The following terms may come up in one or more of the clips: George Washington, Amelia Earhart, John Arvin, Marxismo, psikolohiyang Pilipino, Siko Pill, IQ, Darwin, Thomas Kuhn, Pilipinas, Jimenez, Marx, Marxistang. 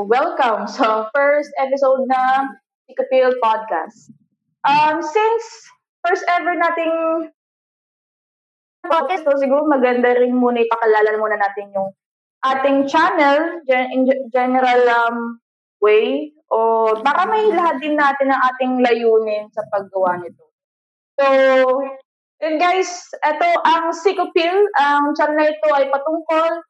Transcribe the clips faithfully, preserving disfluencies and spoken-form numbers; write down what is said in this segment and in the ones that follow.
So, welcome sa first episode ng Siko Pill Podcast. Um, since first ever nating podcast, so siguro maganda rin muna ipakalala muna natin yung ating channel in general um, way. O baka may lahat din natin ang ating layunin sa paggawa nito. So, yun guys, ito ang Siko Pill. Ang channel na ito ay patungkol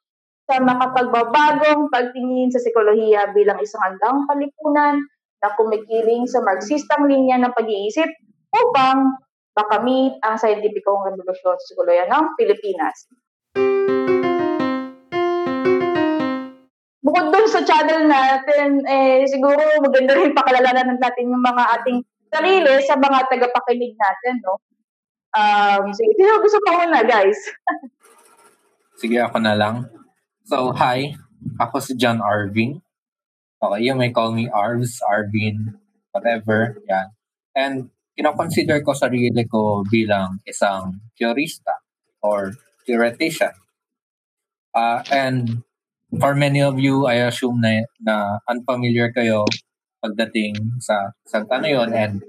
sa makapagbabagong pagtingin sa psikolohiya bilang isang hanggang palipunan na kumikiling sa Marxistang linya ng pag-iisip upang makamit ang scientifikong revolusyon sa psikolohiya ng Pilipinas. Bukod dun sa channel natin, eh, siguro maganda rin pakalalanan natin yung mga ating sarili sa mga tagapakinig natin, no? Um, sige, sino gusto ko muna, guys? Sige, ako na lang. So, hi. Ako si John Arvin. Okay, you may call me Arvs, Arvin, whatever. Yan. And kinoconsider ko sarili ko bilang isang theorista or theoretician. Uh, and for many of you, I assume na, na unfamiliar kayo pagdating sa sa ano yun. And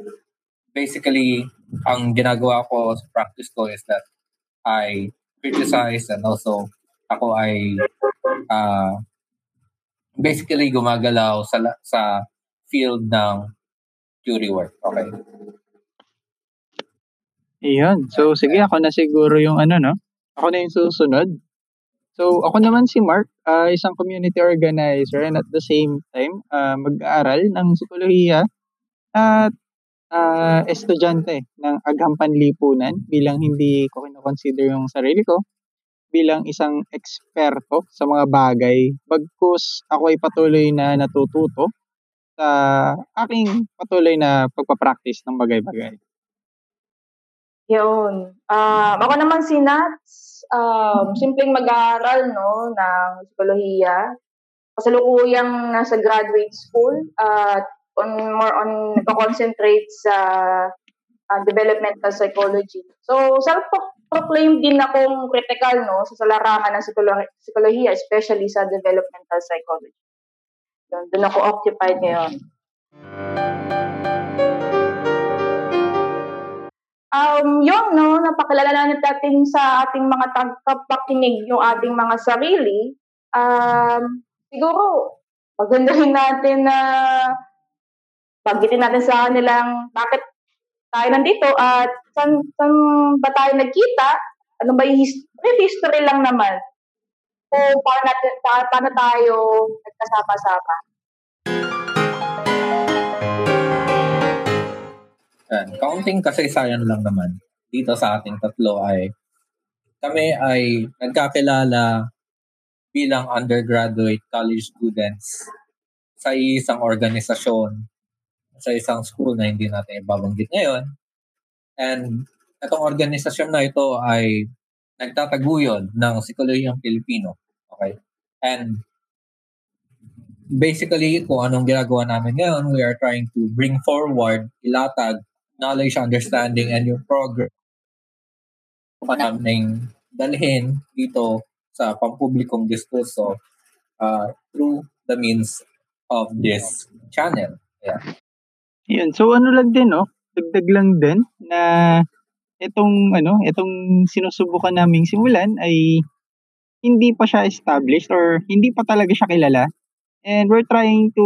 basically, ang ginagawa ko sa practice ko is that I criticize and also ako ay Uh, basically, gumagalaw sa sa field ng theory work. Okay? Iyon. So, sige, ako na siguro yung ano, no? Ako na yung susunod. So, ako naman si Mark, uh, isang community organizer and at the same time, uh, mag-aaral ng psikolohiya at uh, estudyante ng Agham Panlipunan bilang hindi ko kinoconsider yung sarili ko bilang isang eksperto sa mga bagay, bagkus ako ay patuloy na natututo sa aking patuloy na pagpapractice ng bagay-bagay. Yun. Uh, ako naman si Nats, um, simpleng mag-aaral no, ng psikolohiya. Kasalukuyang nasa graduate school at uh, on, more on nagko-concentrate sa uh, developmental psychology. So, sarap po. Proclaimed din akong critical no, sa larangan ng psikolo- psikolohiya, especially sa developmental psychology. Doon, doon ako occupied ngayon. Um, yun, no, napakalalanan natin sa ating mga tagapakinig yung ating mga sarili. Um, siguro, maganda rin natin na uh, paggitin natin sa kanilang bakit tayo nandito at saan, saan ba tayo nagkita? Ano ba yung history? History lang naman. So, paano, natin, paano tayo nagkasapa-sapa? And, kaunting kasaysayan lang naman. Dito sa ating tatlo ay kami ay nagkakilala bilang undergraduate college students sa isang organisasyon sa isang school na hindi natin ibabanggit ngayon. And itong organisasyon na ito ay nagtataguyod ng psikolohiyang Pilipino. Okay? And basically, kung anong ginagawa namin ngayon, we are trying to bring forward, ilatag, knowledge, understanding, and yung progress pa namin dalhin dito sa pampublikong diskurso uh, through the means of this channel. Yeah. Yan. So ano lang din, no? Dagdag lang din na itong, ano, itong sinusubukan naming simulan ay hindi pa siya established or hindi pa talaga siya kilala. And we're trying to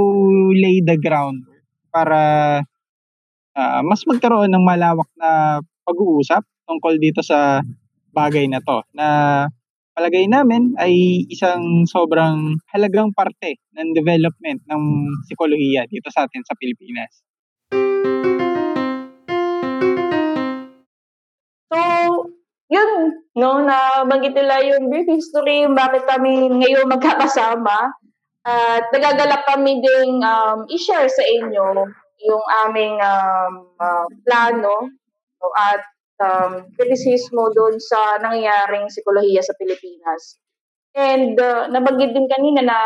lay the groundwork para uh, mas magkaroon ng malawak na pag-uusap tungkol dito sa bagay na to na palagay namin ay isang sobrang halagang parte ng development ng psikolohiya dito sa atin sa Pilipinas. So, yun, no, nabanggit nila yung brief history, bakit kami ngayon magkakasama. At uh, nagagalak kami ding um, i-share sa inyo yung aming um, uh, plano no, at um, kritisismo doon sa nangyayaring psikolohiya sa Pilipinas. And uh, nabanggit din kanina na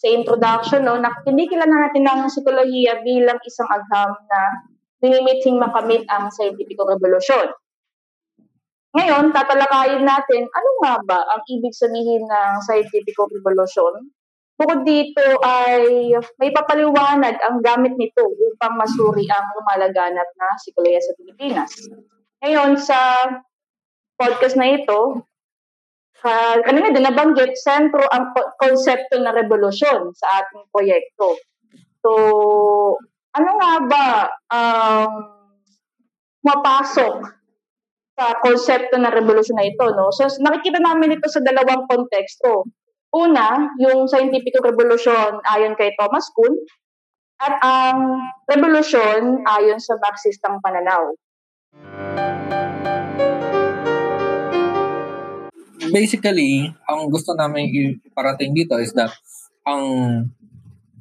sa introduction, no, kinikilala natin ang psikolohiya bilang isang agham na dinimiting makamit ang scientific revolusyon. Ngayon, tatalakayin natin, ano nga ba ang ibig sabihin ng scientific revolution? Bukod dito ay may papaliwanag ang gamit nito upang masuri ang lumalaganap na sikolohiya sa Pilipinas. Ngayon, sa podcast na ito, uh, kanina din nabanggit, sentro ang konsepto ng revolusyon sa ating proyekto. So, ano nga ba um, mapasok sa konsepto ng revolusyon na ito? No? So, nakikita namin ito sa dalawang konteksto. Una, yung scientific revolution ayon kay Thomas Kuhn at ang revolution ayon sa Marxistang pananaw. Basically, ang gusto namin iparating dito is that ang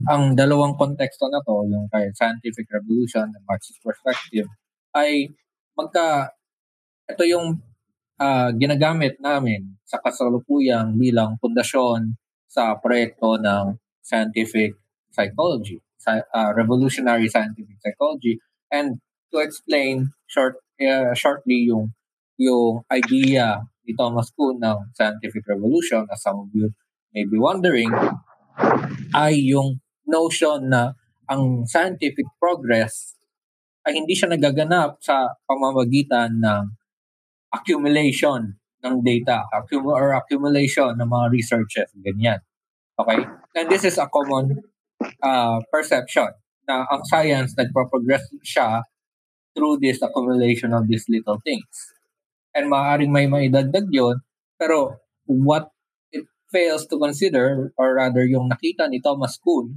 ang dalawang konteksto na to, yung kay scientific revolution and Marxist perspective, ay magka ito yung Uh, ginagamit namin sa kasalukuyang bilang pundasyon sa proyekto ng scientific psychology, uh, revolutionary scientific psychology, and to explain short uh, shortly yung yung idea ni Thomas Kuhn ng scientific revolution, as some of you may be wondering, ay yung notion na ang scientific progress ay hindi siya nagaganap sa pamamagitan ng accumulation ng data accum- or accumulation ng mga researches, ganyan. Okay? And this is a common uh, perception na ang science nagpa-progress siya through this accumulation of these little things. And maaaring may maidagdag yun, pero what it fails to consider, or rather yung nakita ni Thomas Kuhn,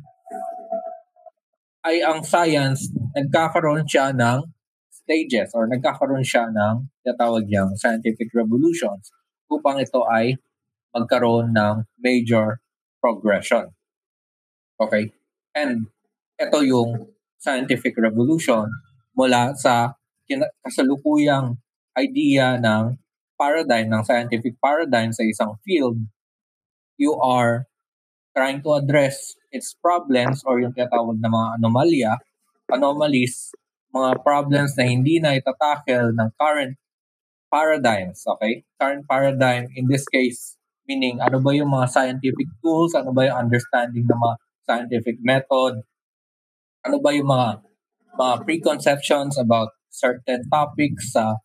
ay ang science nagkakaroon siya ng stages or nagkakaroon siya ng tinatawag niyang scientific revolutions upang ito ay magkaroon ng major progression. Okay? And ito yung scientific revolution mula sa kasalukuyang idea ng paradigm, ng scientific paradigm sa isang field. You are trying to address its problems or yung tinatawag na mga anomalya, anomalies, mga problems na hindi na itatakel ng current paradigms, okay? Current paradigm, in this case, meaning ano ba yung mga scientific tools, ano ba yung understanding ng mga scientific method, ano ba yung mga, mga preconceptions about certain topics sa,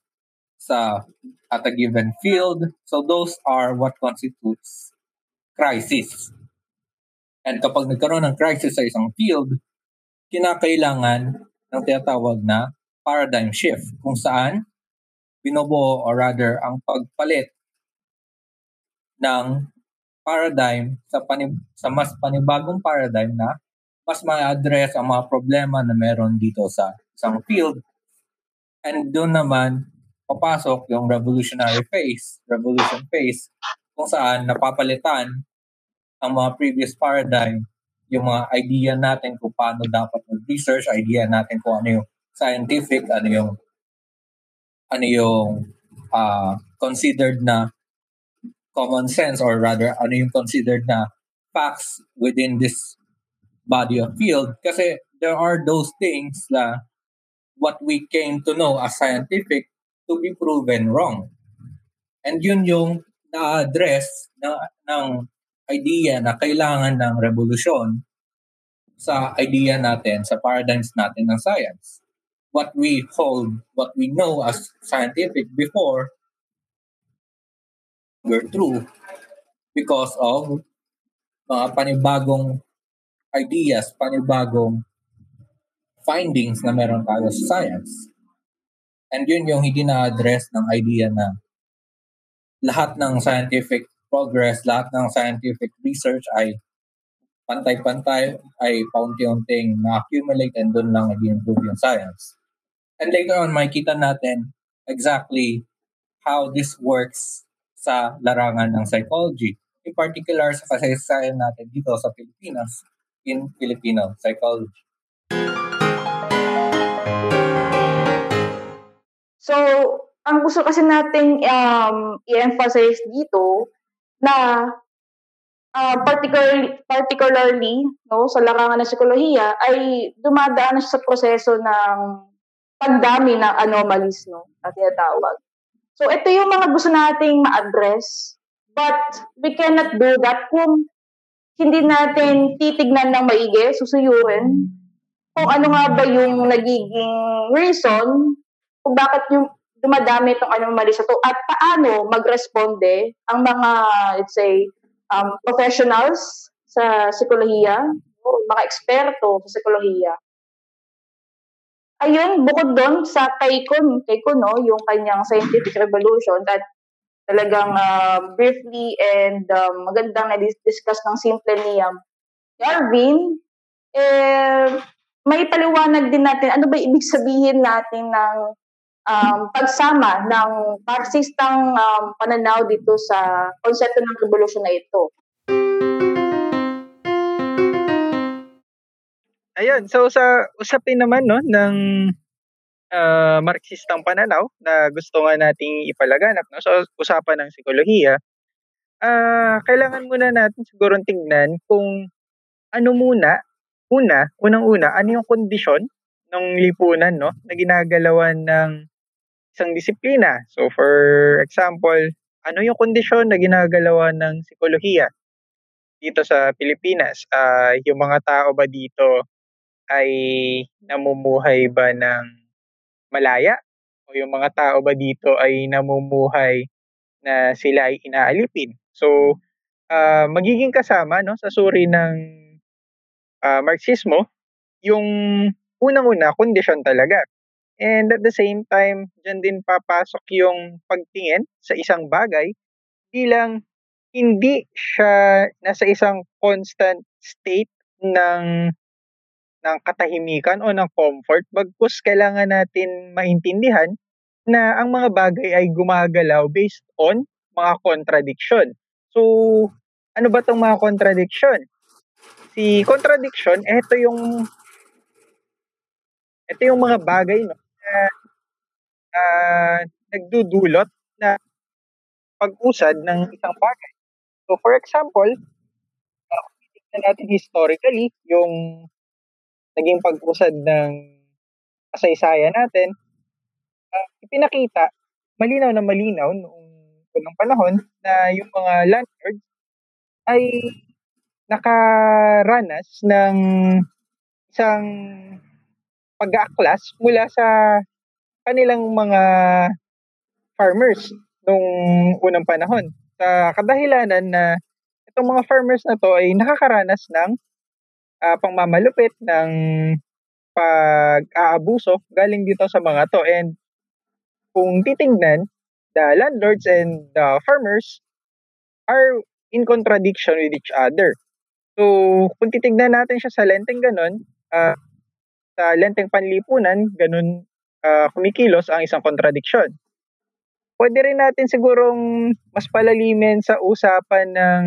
sa at a given field. So those are what constitutes crisis. And kapag nagkaroon ng crisis sa isang field, kinakailangan ng tinatawag na paradigm shift, kung saan binobuo or rather ang pagpalit ng paradigm sa, panib- sa mas panibagong paradigm na mas ma-address ang mga problema na meron dito sa isang field. And doon naman papasok yung revolutionary phase, revolution phase, kung saan napapalitan ang mga previous paradigm, yung mga idea natin kung paano dapat mag-research, idea natin kung ano yung scientific, ano yung ano yung uh, considered na common sense or rather ano yung considered na facts within this body of field. Kasi there are those things na what we came to know as scientific to be proven wrong. And yun yung na-address ng, ng idea na kailangan ng revolusyon sa idea natin, sa paradigms natin ng science. What we hold, what we know as scientific before, were true because of mga panibagong ideas, panibagong findings na meron tayo sa science. And yun yung hindi na-address ng idea na lahat ng scientific progress, lahat ng scientific research ay pantay-pantay, ay paunti-unting na-accumulate and doon lang nag-improve yung science. And later on, makikita natin exactly how this works sa larangan ng psychology. In particular, sa kasaysayan natin dito sa Pilipinas, in Filipino psychology. So, ang gusto kasi nating um, i-emphasize dito na uh, particularly, particularly no, sa larangan ng psikolohiya ay dumadaan sa proseso ng pagdami ng anomalies no, na tinatawag. So ito yung mga gusto nating ma-address, but we cannot do that kung hindi natin titignan ng maigi, susuyuin, kung ano nga ba yung nagiging reason kung bakit yung dumadami itong anomaly sa to at paano magresponde ang mga, let's say, um, professionals sa psikolohiya, mga eksperto sa psikolohiya. Ayun, bukod doon sa kay Kuhn, kay Kuhn, no, yung kanyang scientific revolution that talagang uh, briefly and um, magandang na-discuss ng simple ni um, Darwin, eh, may paliwanag din natin ano ba ibig sabihin natin ng um, pagsama ng Marxistang um, pananaw dito sa konsepto ng revolusyon na ito. Ayun, so sa usapin naman no ng uh, Marxistang pananaw na gusto nga nating ipalaganap no sa so, usapan ng psikolohiya, uh, kailangan muna natin siguro tingnan kung ano muna, una, unang-una, ano yung kondisyon ng lipunan no na ginagalawan ng isang disiplina. So for example, ano yung kondisyon na ginagalawan ng psikolohiya dito sa Pilipinas? Uh, yung mga tao ba dito ay namumuhay ba ng malaya? O yung mga tao ba dito ay namumuhay na sila ay inaalipin? So, uh, magiging kasama no, sa suri ng uh, Marxismo, yung unang-una, kondisyon talaga. And at the same time, dyan din papasok yung pagtingin sa isang bagay bilang hindi siya nasa isang constant state ng ng katahimikan o ng comfort, bagkus kailangan natin maintindihan na ang mga bagay ay gumagalaw based on mga contradiction. So, ano ba tong mga contradiction? Si contradiction, ito yung ito yung mga bagay no, na uh, nagdudulot na pag-usad ng isang bagay. So for example, uh, tingnan natin historically yung naging pag-usad ng kasaysayan natin, uh, ipinakita malinaw na malinaw noong unang panahon na yung mga landlords ay nakaranas ng isang pag-aaklas mula sa kanilang mga farmers nung unang panahon. Sa kadahilanan na itong mga farmers na to ay nakakaranas ng uh, pangmamalupit, ng pag-aabuso galing dito sa mga to. And kung titingnan, the landlords and the farmers are in contradiction with each other. So, kung titingnan natin siya sa lenteng ganun, uh, sa lenteng panlipunan, ganun uh, kumikilos ang isang contradiction. Pwede rin natin sigurong mas palalimin sa usapan ng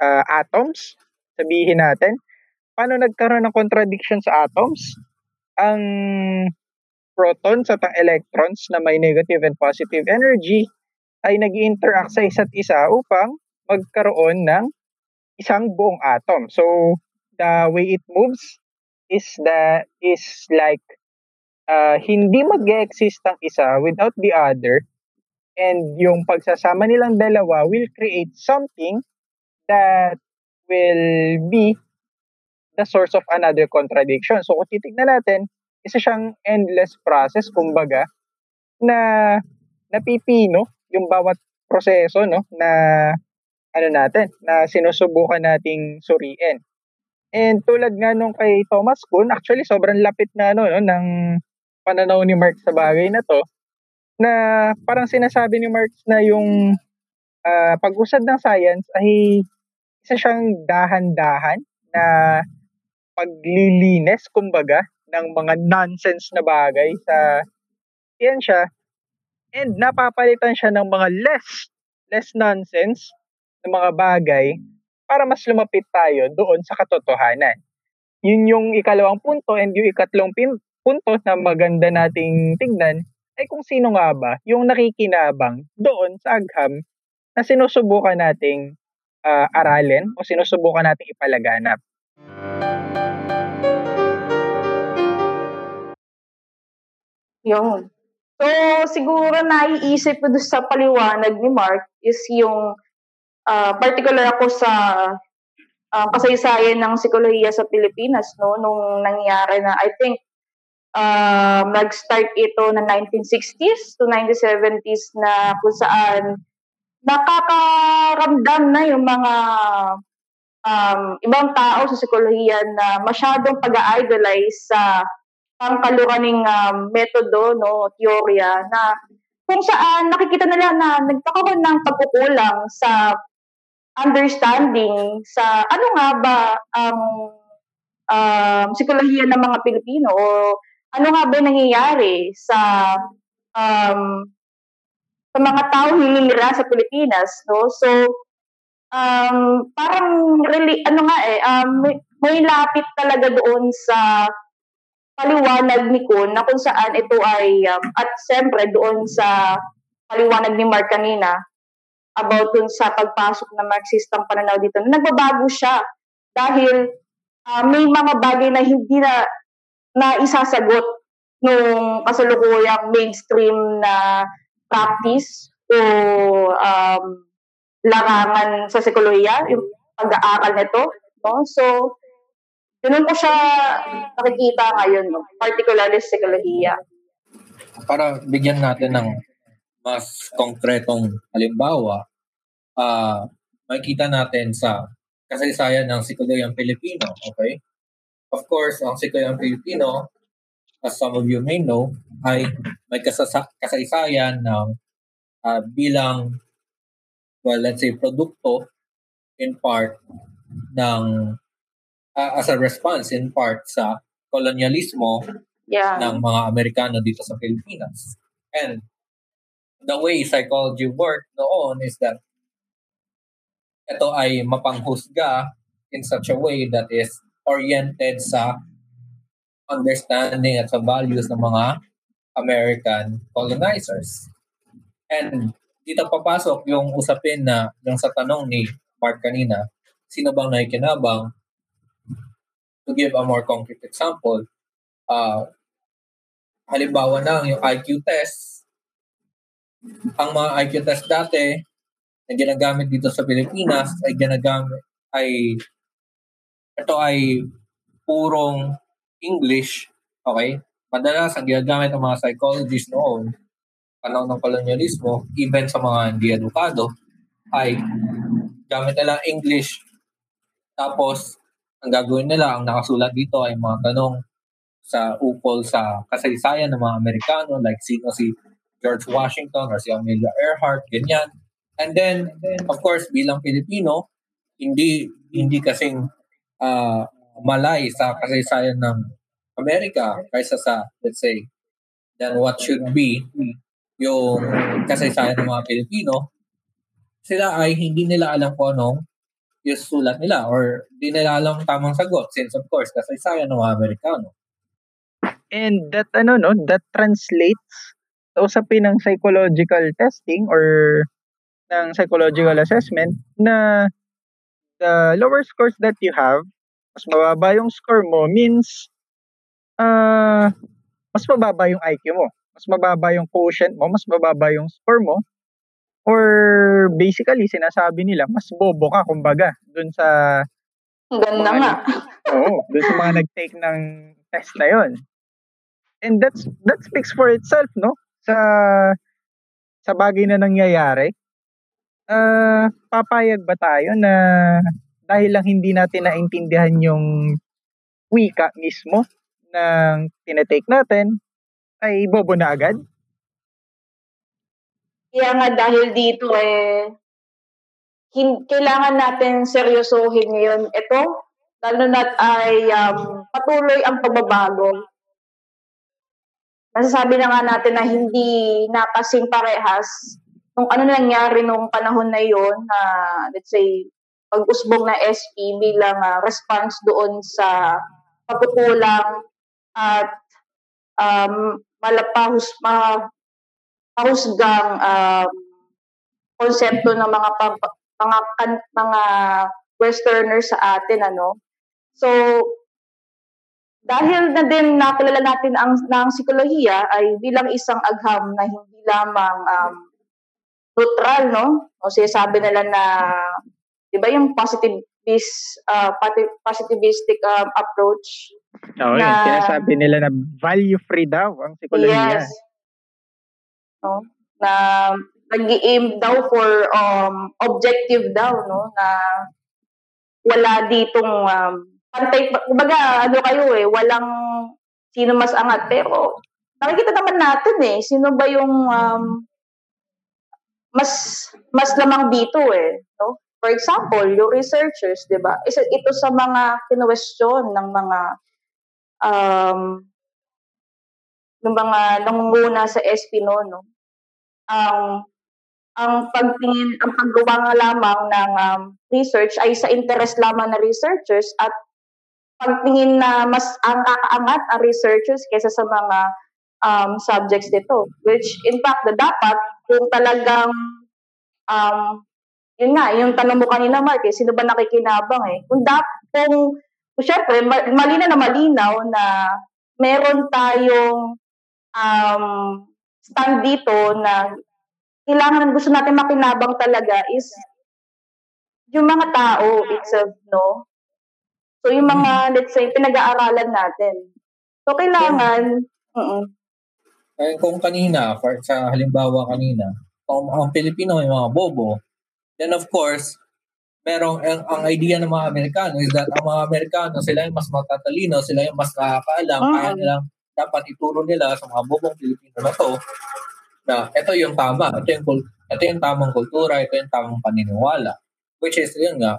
uh, atoms. Sabihin natin, paano nagkaroon ng contradiction sa atoms? Ang protons at ang electrons na may negative and positive energy ay nag-interact sa isa't isa upang magkaroon ng isang buong atom. So, the way it moves is, the, is like Uh, hindi mag-exist ang isa without the other, and yung pagsasama nilang dalawa will create something that will be the source of another contradiction. So kung titignan natin, isa siyang endless process, kumbaga, na napipino yung bawat proseso no, na ano natin, na sinusubukan nating suriin. And tulad nga nung kay Thomas Kuhn, actually sobrang lapit na ano no, ng pananaw ni Marx sa bagay na to, na parang sinasabi ni Marx na yung uh, pag-usad ng science ay isa siyang dahan-dahan na paglilinis, kumbaga, ng mga nonsense na bagay sa siyensya, and napapalitan siya ng mga less less nonsense na mga bagay para mas lumapit tayo doon sa katotohanan. Yun yung ikalawang punto, and yung ikatlong pin- punto na maganda nating tignan ay kung sino nga ba yung nakikinabang doon sa agham na sinusubukan nating uh, aralin o sinusubukan nating ipalaganap. Yun. So, siguro naiisip ko doon sa paliwanag ni Mark is yung uh, particular ako sa um, kasaysayan ng psikolohiya sa Pilipinas, no, nung nangyari na, I think, uh, nag-start ito ng nineteen sixties to nineteen seventies na kung saan nakakaramdam na yung mga um, ibang tao sa psikolohiya na masyadong pag-idolize sa pangkaluraning um, metodo, no, teorya, na kung saan nakikita nila na nagkakaroon ng pagkukulang sa understanding sa ano nga ba ang um, um, psikolohiya ng mga Pilipino, o ano nga ba nangyayari sa um, sa mga tao hinilira sa Pilipinas, no? So um, parang really ano nga eh um, may lapit talaga doon sa paliwanag ni Kuhn na kung saan ito ay, um, at siyempre doon sa paliwanag ni Mark kanina, about dun sa pagpasok ng Marxistang pananaw dito, na nagbabago siya dahil uh, may mga bagay na hindi na, na isasagot nung kasalukuyang mainstream na practice o um, larangan sa psikolohiya, yung pag-aaral nito, no? So, ganun ko siya nakikita ngayon, no? Particularly sa psikolohiya. Para bigyan natin ng mas konkretong halimbawa, uh, makikita natin sa kasaysayan ng psikolohiyang Pilipino, okay? Of course, ang psikolohiyang Pilipino, as some of you may know, ay may kasasa- kasaysayan ng uh, bilang, well, let's say, produkto in part ng Uh, as a response in part sa kolonyalismo yeah. ng mga Amerikano dito sa Pilipinas. And the way psychology worked noon is that ito ay mapanghusga in such a way that is oriented sa understanding at sa values ng mga American colonizers. And dito papasok yung usapin na yung sa tanong ni Mark kanina, sino bang nakikinabang? To give a more concrete example, uh, halimbawa na yung I Q test. Ang mga I Q test dati na ginagamit dito sa Pilipinas ay ginagamit, ay, ito ay purong English, okay? Madalas ang ginagamit ng mga psychologists noon, panahon ng kolonyalismo, even sa mga hindi edukado, ay gamit nila English. Tapos, ang gagawin nila, ang nakasulat dito ay mga tanong sa ukol sa kasaysayan ng mga Amerikano, like sino si George Washington or si Amelia Earhart, ganyan. And then, of course, bilang Pilipino, hindi hindi kasing uh, malay sa kasaysayan ng Amerika kaysa sa, let's say, than what should be yung kasaysayan ng mga Pilipino, sila ay hindi nila alam kung anong yung sulat nila or di nila alam tamang sagot since of course kasaysayan ng mga Amerikano. And that ano no, that translates sa usapin ng psychological testing or ng psychological assessment na the lower scores that you have, mas mababa yung score mo means uh, mas mababa yung I Q mo, mas mababa yung quotient mo, mas mababa yung score mo. Or basically, sinasabi nila, mas bobo ka, kumbaga, dun sa... Ganda nga. Oo, dun sa mga nag-take ng test na yun. And that's, that speaks for itself, no? Sa sa bagay na nangyayari, uh, papayag ba tayo na dahil lang hindi natin naintindihan yung wika mismo ng tinatake natin, ay bobo na agad? Kaya nga dahil dito eh, hin- kailangan natin seryosohin ngayon ito, lalo na't ay um, patuloy ang pagbabago. Masasabi na nga natin na hindi napasing parehas kung ano nangyari nung panahon na yon na uh, let's say, pag-usbong na S P bilang uh, response doon sa pagkukulang at um, malapahus ma husgang um, konsepto ng mga pamp- mga kan- mga westerners sa atin, ano. So dahil na din nakilala natin ang ng psikolohiya ay bilang isang agham na hindi lamang um, neutral, no, o sinasabi nila na 'di ba yung positive this uh, positivistic um, approach. Oo, na, yung sinasabi nila na value-free daw ang psikolohiya. Yes. No? Na nag-i-aim daw for um, objective daw, no? Na wala ditong um, pantay, kumbaga, ano kayo eh, walang sino mas angat. Pero nakikita naman natin eh, sino ba yung um, mas mas lamang dito eh, no? For example, yung researchers, di ba? Isa ito sa mga kinwestiyon ng mga um, ng mga nangunguna sa S P noon, no? Ang ang pagtingin, ang paggawa lamang ng um, research ay sa interest lamang na researchers at pagtingin na mas ang kakaangat ang researchers kaysa sa mga um, subjects nito. Which, in fact, na dapat kung talagang um, yun nga, yung tanong mo kanina, Mark, eh, sino ba nakikinabang eh? Kung dapat, kung, syempre, malinaw na malinaw na meron tayong um, stand dito na kailangan, gusto natin makinabang talaga is yung mga tao itself, no? So, yung mga, let's say, pinag-aaralan natin. So, kailangan, uh-uh. Kaya kung kanina, for, sa halimbawa kanina, kung ang Pilipino ay mga bobo, then of course, merong ang, ang idea ng mga Amerikano is that ang mga Amerikano, sila yung mas matatalino, sila yung mas nakakaalam, uh-huh. kaya nilang dapat ituro nila sa mga bobong Pilipino na to, na ito yung tama, ito yung, ito yung tamang kultura, ito yung tamang paniniwala. Which is, yun nga,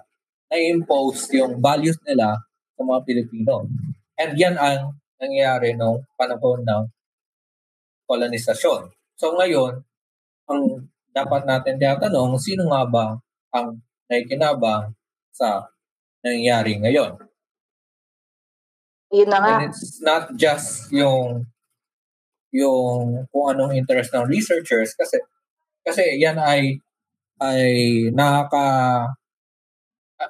na-impose yung values nila sa mga Pilipino. And yan ang nangyayari nung panahon ng kolonisasyon. So ngayon, ang dapat natin tinatanong, sino nga ba ang nakikinabang sa nangyayari ngayon? Yun na nga. And it's not just yung yung kung anong interest ng researchers kasi kasi yan ay ay nakaka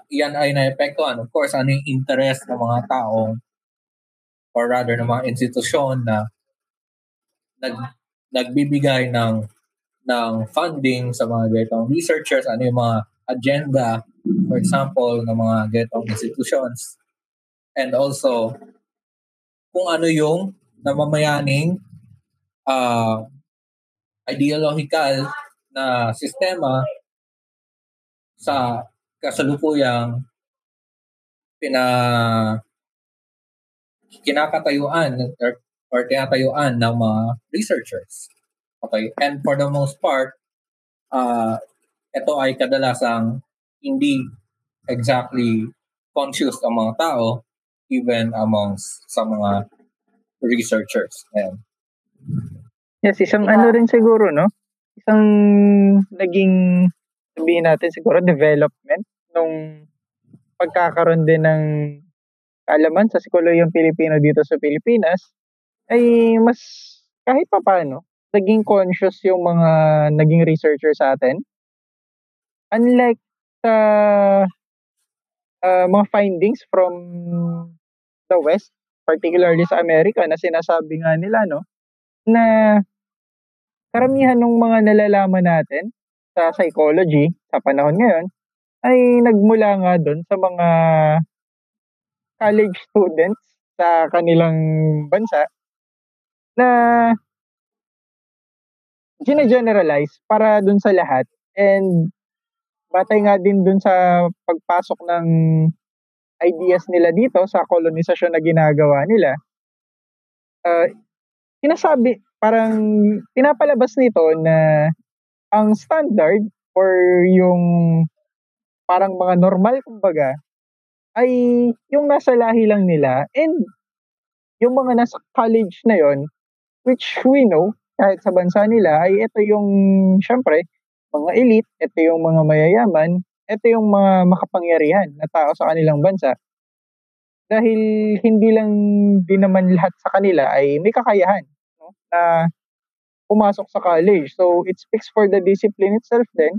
yan ay naepektuhan. Of course, ano yung interest ng mga tao or rather ng mga institusyon na nag, nagbibigay ng ng funding sa mga ganitong researchers, ano yung mga agenda, for example, ng mga ganitong institutions. And also, kung ano yung namamayaning uh, ideological na sistema sa kasalukuyang pina, kinakatayuan or, or tinatayuan ng mga researchers. Okay. And for the most part, uh, ito ay kadalasang hindi exactly conscious ang mga tao even amongst sa mga researchers. Ayan. Yes, isang ano rin siguro, no? Isang naging, sabihin natin siguro, development nung pagkakaroon din ng kaalaman sa psikolohiyang Pilipino dito sa Pilipinas ay mas kahit pa paano naging conscious yung mga naging researcher sa atin. Unlike sa uh, mga findings from the West, particularly sa Amerika, na sinasabi nga nila, no, na karamihan ng mga nalalaman natin sa psychology sa panahon ngayon ay nagmula nga doon sa mga college students sa kanilang bansa na gine-generalize para dun sa lahat and batay nga din dun sa pagpasok ng ideas nila dito sa kolonisasyon na ginagawa nila. Uh, kinasabi, parang pinapalabas nito na ang standard or yung parang mga normal kumbaga ay yung nasa lahi lang nila and yung mga nasa college na yon, which we know kahit sa bansa nila, ay ito yung, syempre, mga elite, ito yung mga mayayaman, ito yung mga makapangyarihan na tao sa kanilang bansa. Dahil hindi lang din naman lahat sa kanila ay may kakayahan, no, na pumasok sa college. So, it speaks for the discipline itself then.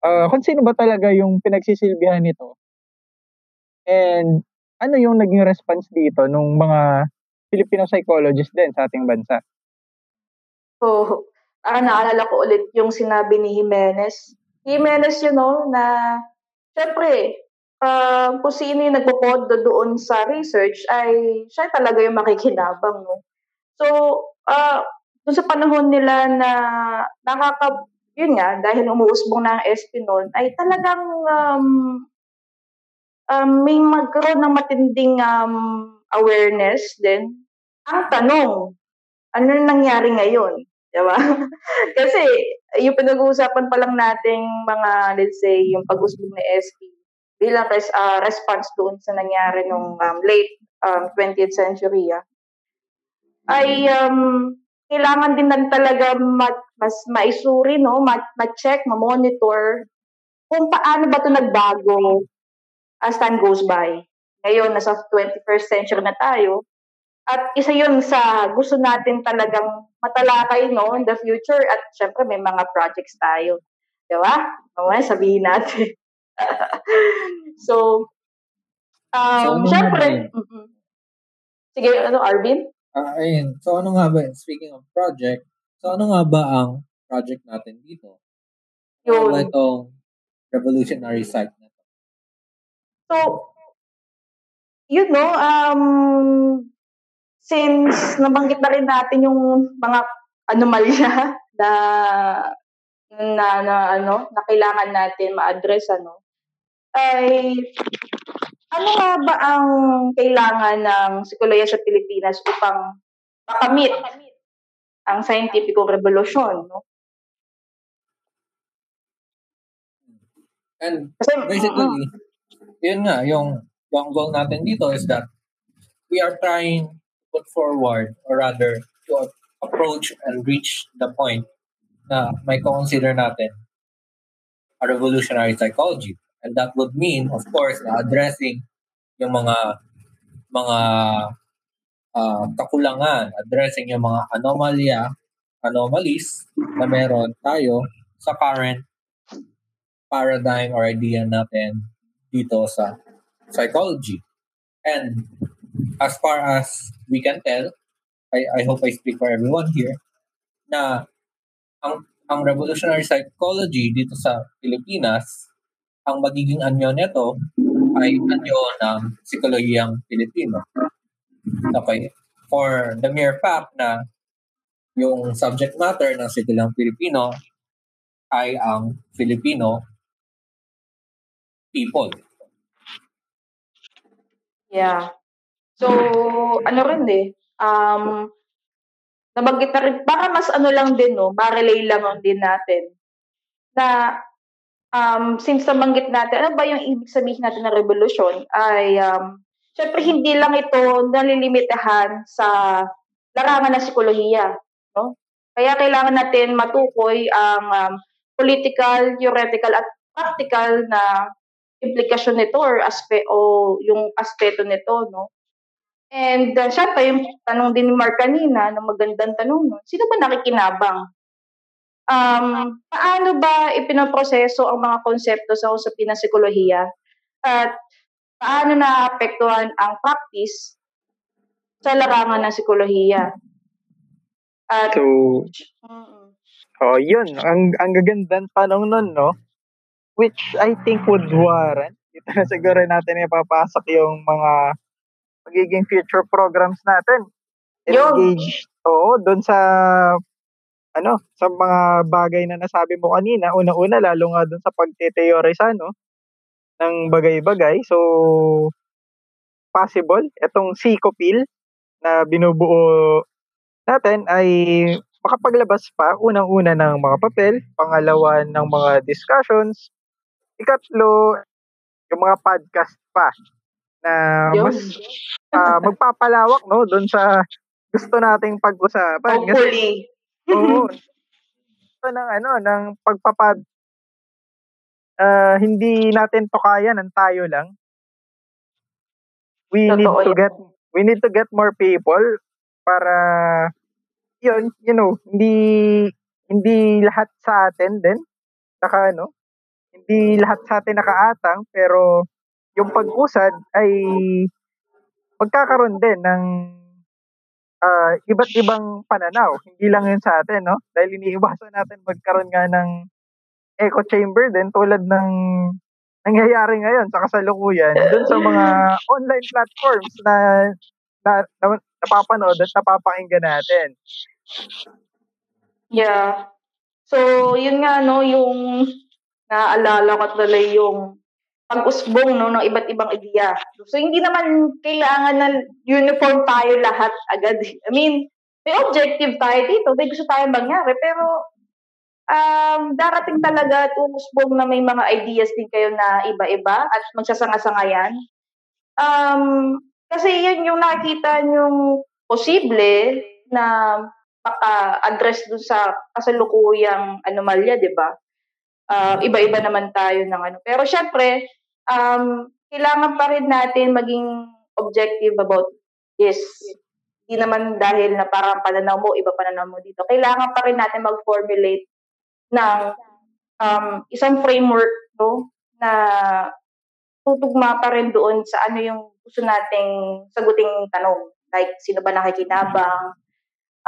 Uh, kung sino ba talaga yung pinagsisilbihan nito? And ano yung naging response dito nung mga Filipino psychologists din sa ating bansa? So, ah, naalala ko ulit yung sinabi ni Jimenez. Jimenez, you know, na, syempre, uh, kung sino yung nagpo-pondo doon sa research, ay siya talaga yung makikinabang. No? So, uh, doon sa panahon nila na nakaka, yun nga, dahil umuusbong na ang S P noon, ay talagang um, um, may magkaroon ng matinding um, awareness din. Ang tanong, ano nangyari ngayon? Diba? Kasi yung pinag-uusapan pa lang nating mga, let's say, yung pag-usbong na S P bilang res- uh, response doon sa nangyari nung um, late um, twentieth century, ah, ay um, kailangan din lang talaga mat- mas maisuri, no? Mat- ma-check, ma-monitor kung paano ba ito nagbago as time goes by. Ngayon, nasa twenty-first century na tayo. At isa yun sa gusto natin talagang matalakay, no, in the future. At syempre, may mga projects tayo. Diba? Mamaya sabihin natin. so, um, so, syempre. Mm-hmm. Sige, ano, Arvin? Uh, ayun. So, ano nga ba, speaking of project, so ano nga ba ang project natin dito? Yun. Ano ba itong revolutionary site na ito? So, you know, um, since nabanggit na rin natin yung mga anomalya na na, na ano na kailangan natin ma-address, ano, ay ano nga ba ang kailangan ng psikolohiya sa Pilipinas upang makamit ang scientific revolution, no? And basically, yun nga, yung goal natin dito is that we are trying put forward, or rather, to approach and reach the point na may consider natin a revolutionary psychology. And that would mean, of course, na addressing yung mga mga uh, kakulangan, addressing yung mga anomalya, anomalies na meron tayo sa current paradigm or idea natin dito sa psychology. And as far as we can tell, I, I hope I speak for everyone here, na ang, ang revolutionary psychology dito sa Pilipinas, ang magiging anyo nito ay anyo ng psikolohiyang Pilipino. Okay. For the mere fact na yung subject matter ng psikolohiyang Pilipino ay ang Filipino people. Yeah. So, ano rin eh, um, nabanggit na rin, baka mas ano lang din, no, ma-relay lang din natin, na um, since nabanggit natin, ano ba yung ibig sabihin natin ng revolusyon, ay, um, syempre hindi lang ito nalilimitahan sa larangan ng psikolohiya, no? Kaya kailangan natin matukoy ang um, political, theoretical, at practical na implikasyon nito or aspe, o yung aspeto nito, no? And uh, syempre, yung tanong din ni Mark kanina, na magandang tanong nun, sino ba nakikinabang? Um, paano ba ipinoproseso ang mga konsepto sa usapin ng psikolohiya? At paano naapektuhan ang practice sa larangan ng psikolohiya? At, so, mm-hmm. oh, yun, ang, ang gagandang tanong nun, no? Which I think would warrant, ito na siguro natin ipapasok yung mga magiging future programs natin. Engage. Oo, doon sa ano, sa mga bagay na nasabi mo kanina, una-una lalo nga doon sa pagte-theorize, no, ng bagay-bagay. So possible etong Siko Pill na binubuo natin ay makapaglabas pa, unang-una ng mga papel, pangalawa ng mga discussions, ikatlo yung mga podcast pa na mas uh, magpapalawak, no, doon sa gusto nating pag-usapan. Hopefully. Oo. Ito ng ano, ng pagpapad uh, hindi natin to kaya ng tayo lang. We Totoo need to yun. get we need to get more people para yun, you know, hindi hindi lahat sa atin din naka ano, hindi lahat sa atin nakaatang, pero yung pag-usad ay magkakaroon din ng uh, iba't ibang pananaw. Hindi lang yun sa atin, no? Dahil iniiwasan natin magkaroon nga ng echo chamber din tulad ng nangyayari ngayon sa kasalukuyan doon sa mga online platforms na, na, na napapanood at napapakinggan natin. Yeah. So, yun nga, no, yung naalala ko talaga yung pag-usbong, no, ng iba't ibang ideya. So, hindi naman kailangan na uniform tayo lahat agad. I mean, may objective tayo dito. May gusto tayong mangyari. Pero, um, darating talaga at umusbong na may mga ideas din kayo na iba-iba at magsasanga-sangayan. Um, kasi yun yung nakita yung posible na maka-address dun sa kasalukuyang anomalya, di ba? Uh, iba-iba naman tayo ng ano. Pero syempre, um, kailangan pa rin natin maging objective about this. Hindi naman dahil na parang pananaw mo, iba pananaw mo dito. Kailangan pa rin natin mag-formulate ng um, isang framework, no, na tutugma pa rin doon sa ano yung gusto nating saguting tanong. Like, sino ba nakikinabang?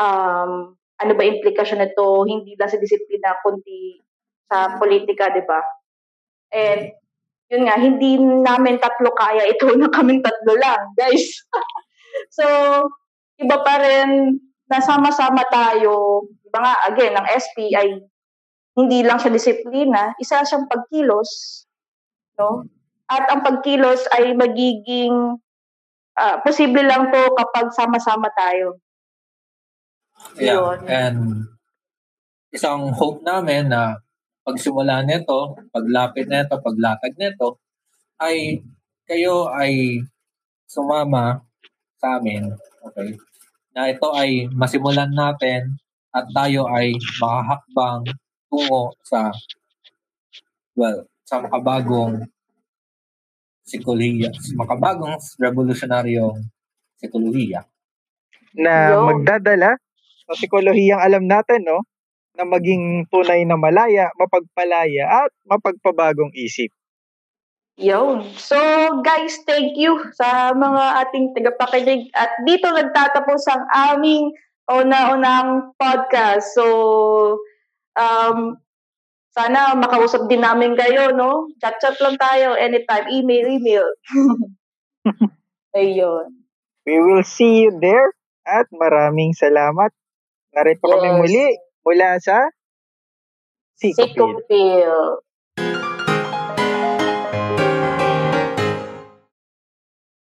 Um, ano ba implikasyon nito? Hindi lang sa disiplina, kundi sa politika, di ba? And, yun nga, hindi namin tatlo kaya ito na kaming tatlo lang, guys. So, iba pa rin, nasama-sama tayo, iba nga, again, ang S P ay hindi lang siya disiplina, isa siyang pagkilos, no? At ang pagkilos ay magiging, uh, posible lang to kapag sama-sama tayo. Yeah, yun. And isang hope namin na pagsimula nito, paglapit nito, paglatag nito, ay kayo ay sumama sa amin, okay? Na ito ay masimulan natin at tayo ay makahakbang tungo sa, well, sa makabagong psikolohiya, makabagong revolusyonaryong psikolohiya. Na Yo. magdadala sa psikolohiyang alam natin, no? Na maging tunay na malaya, mapagpalaya, at mapagpabagong isip. Yun. So, guys, thank you sa mga ating tagapakinig. At dito nagtatapos ang aming una-unang podcast. So, um, sana makausap din namin kayo, no? Chat-chat lang tayo anytime. Email, email. Ayun. We will see you there. At maraming salamat. Narito yes. kami muli. Mula sa Siko Pill.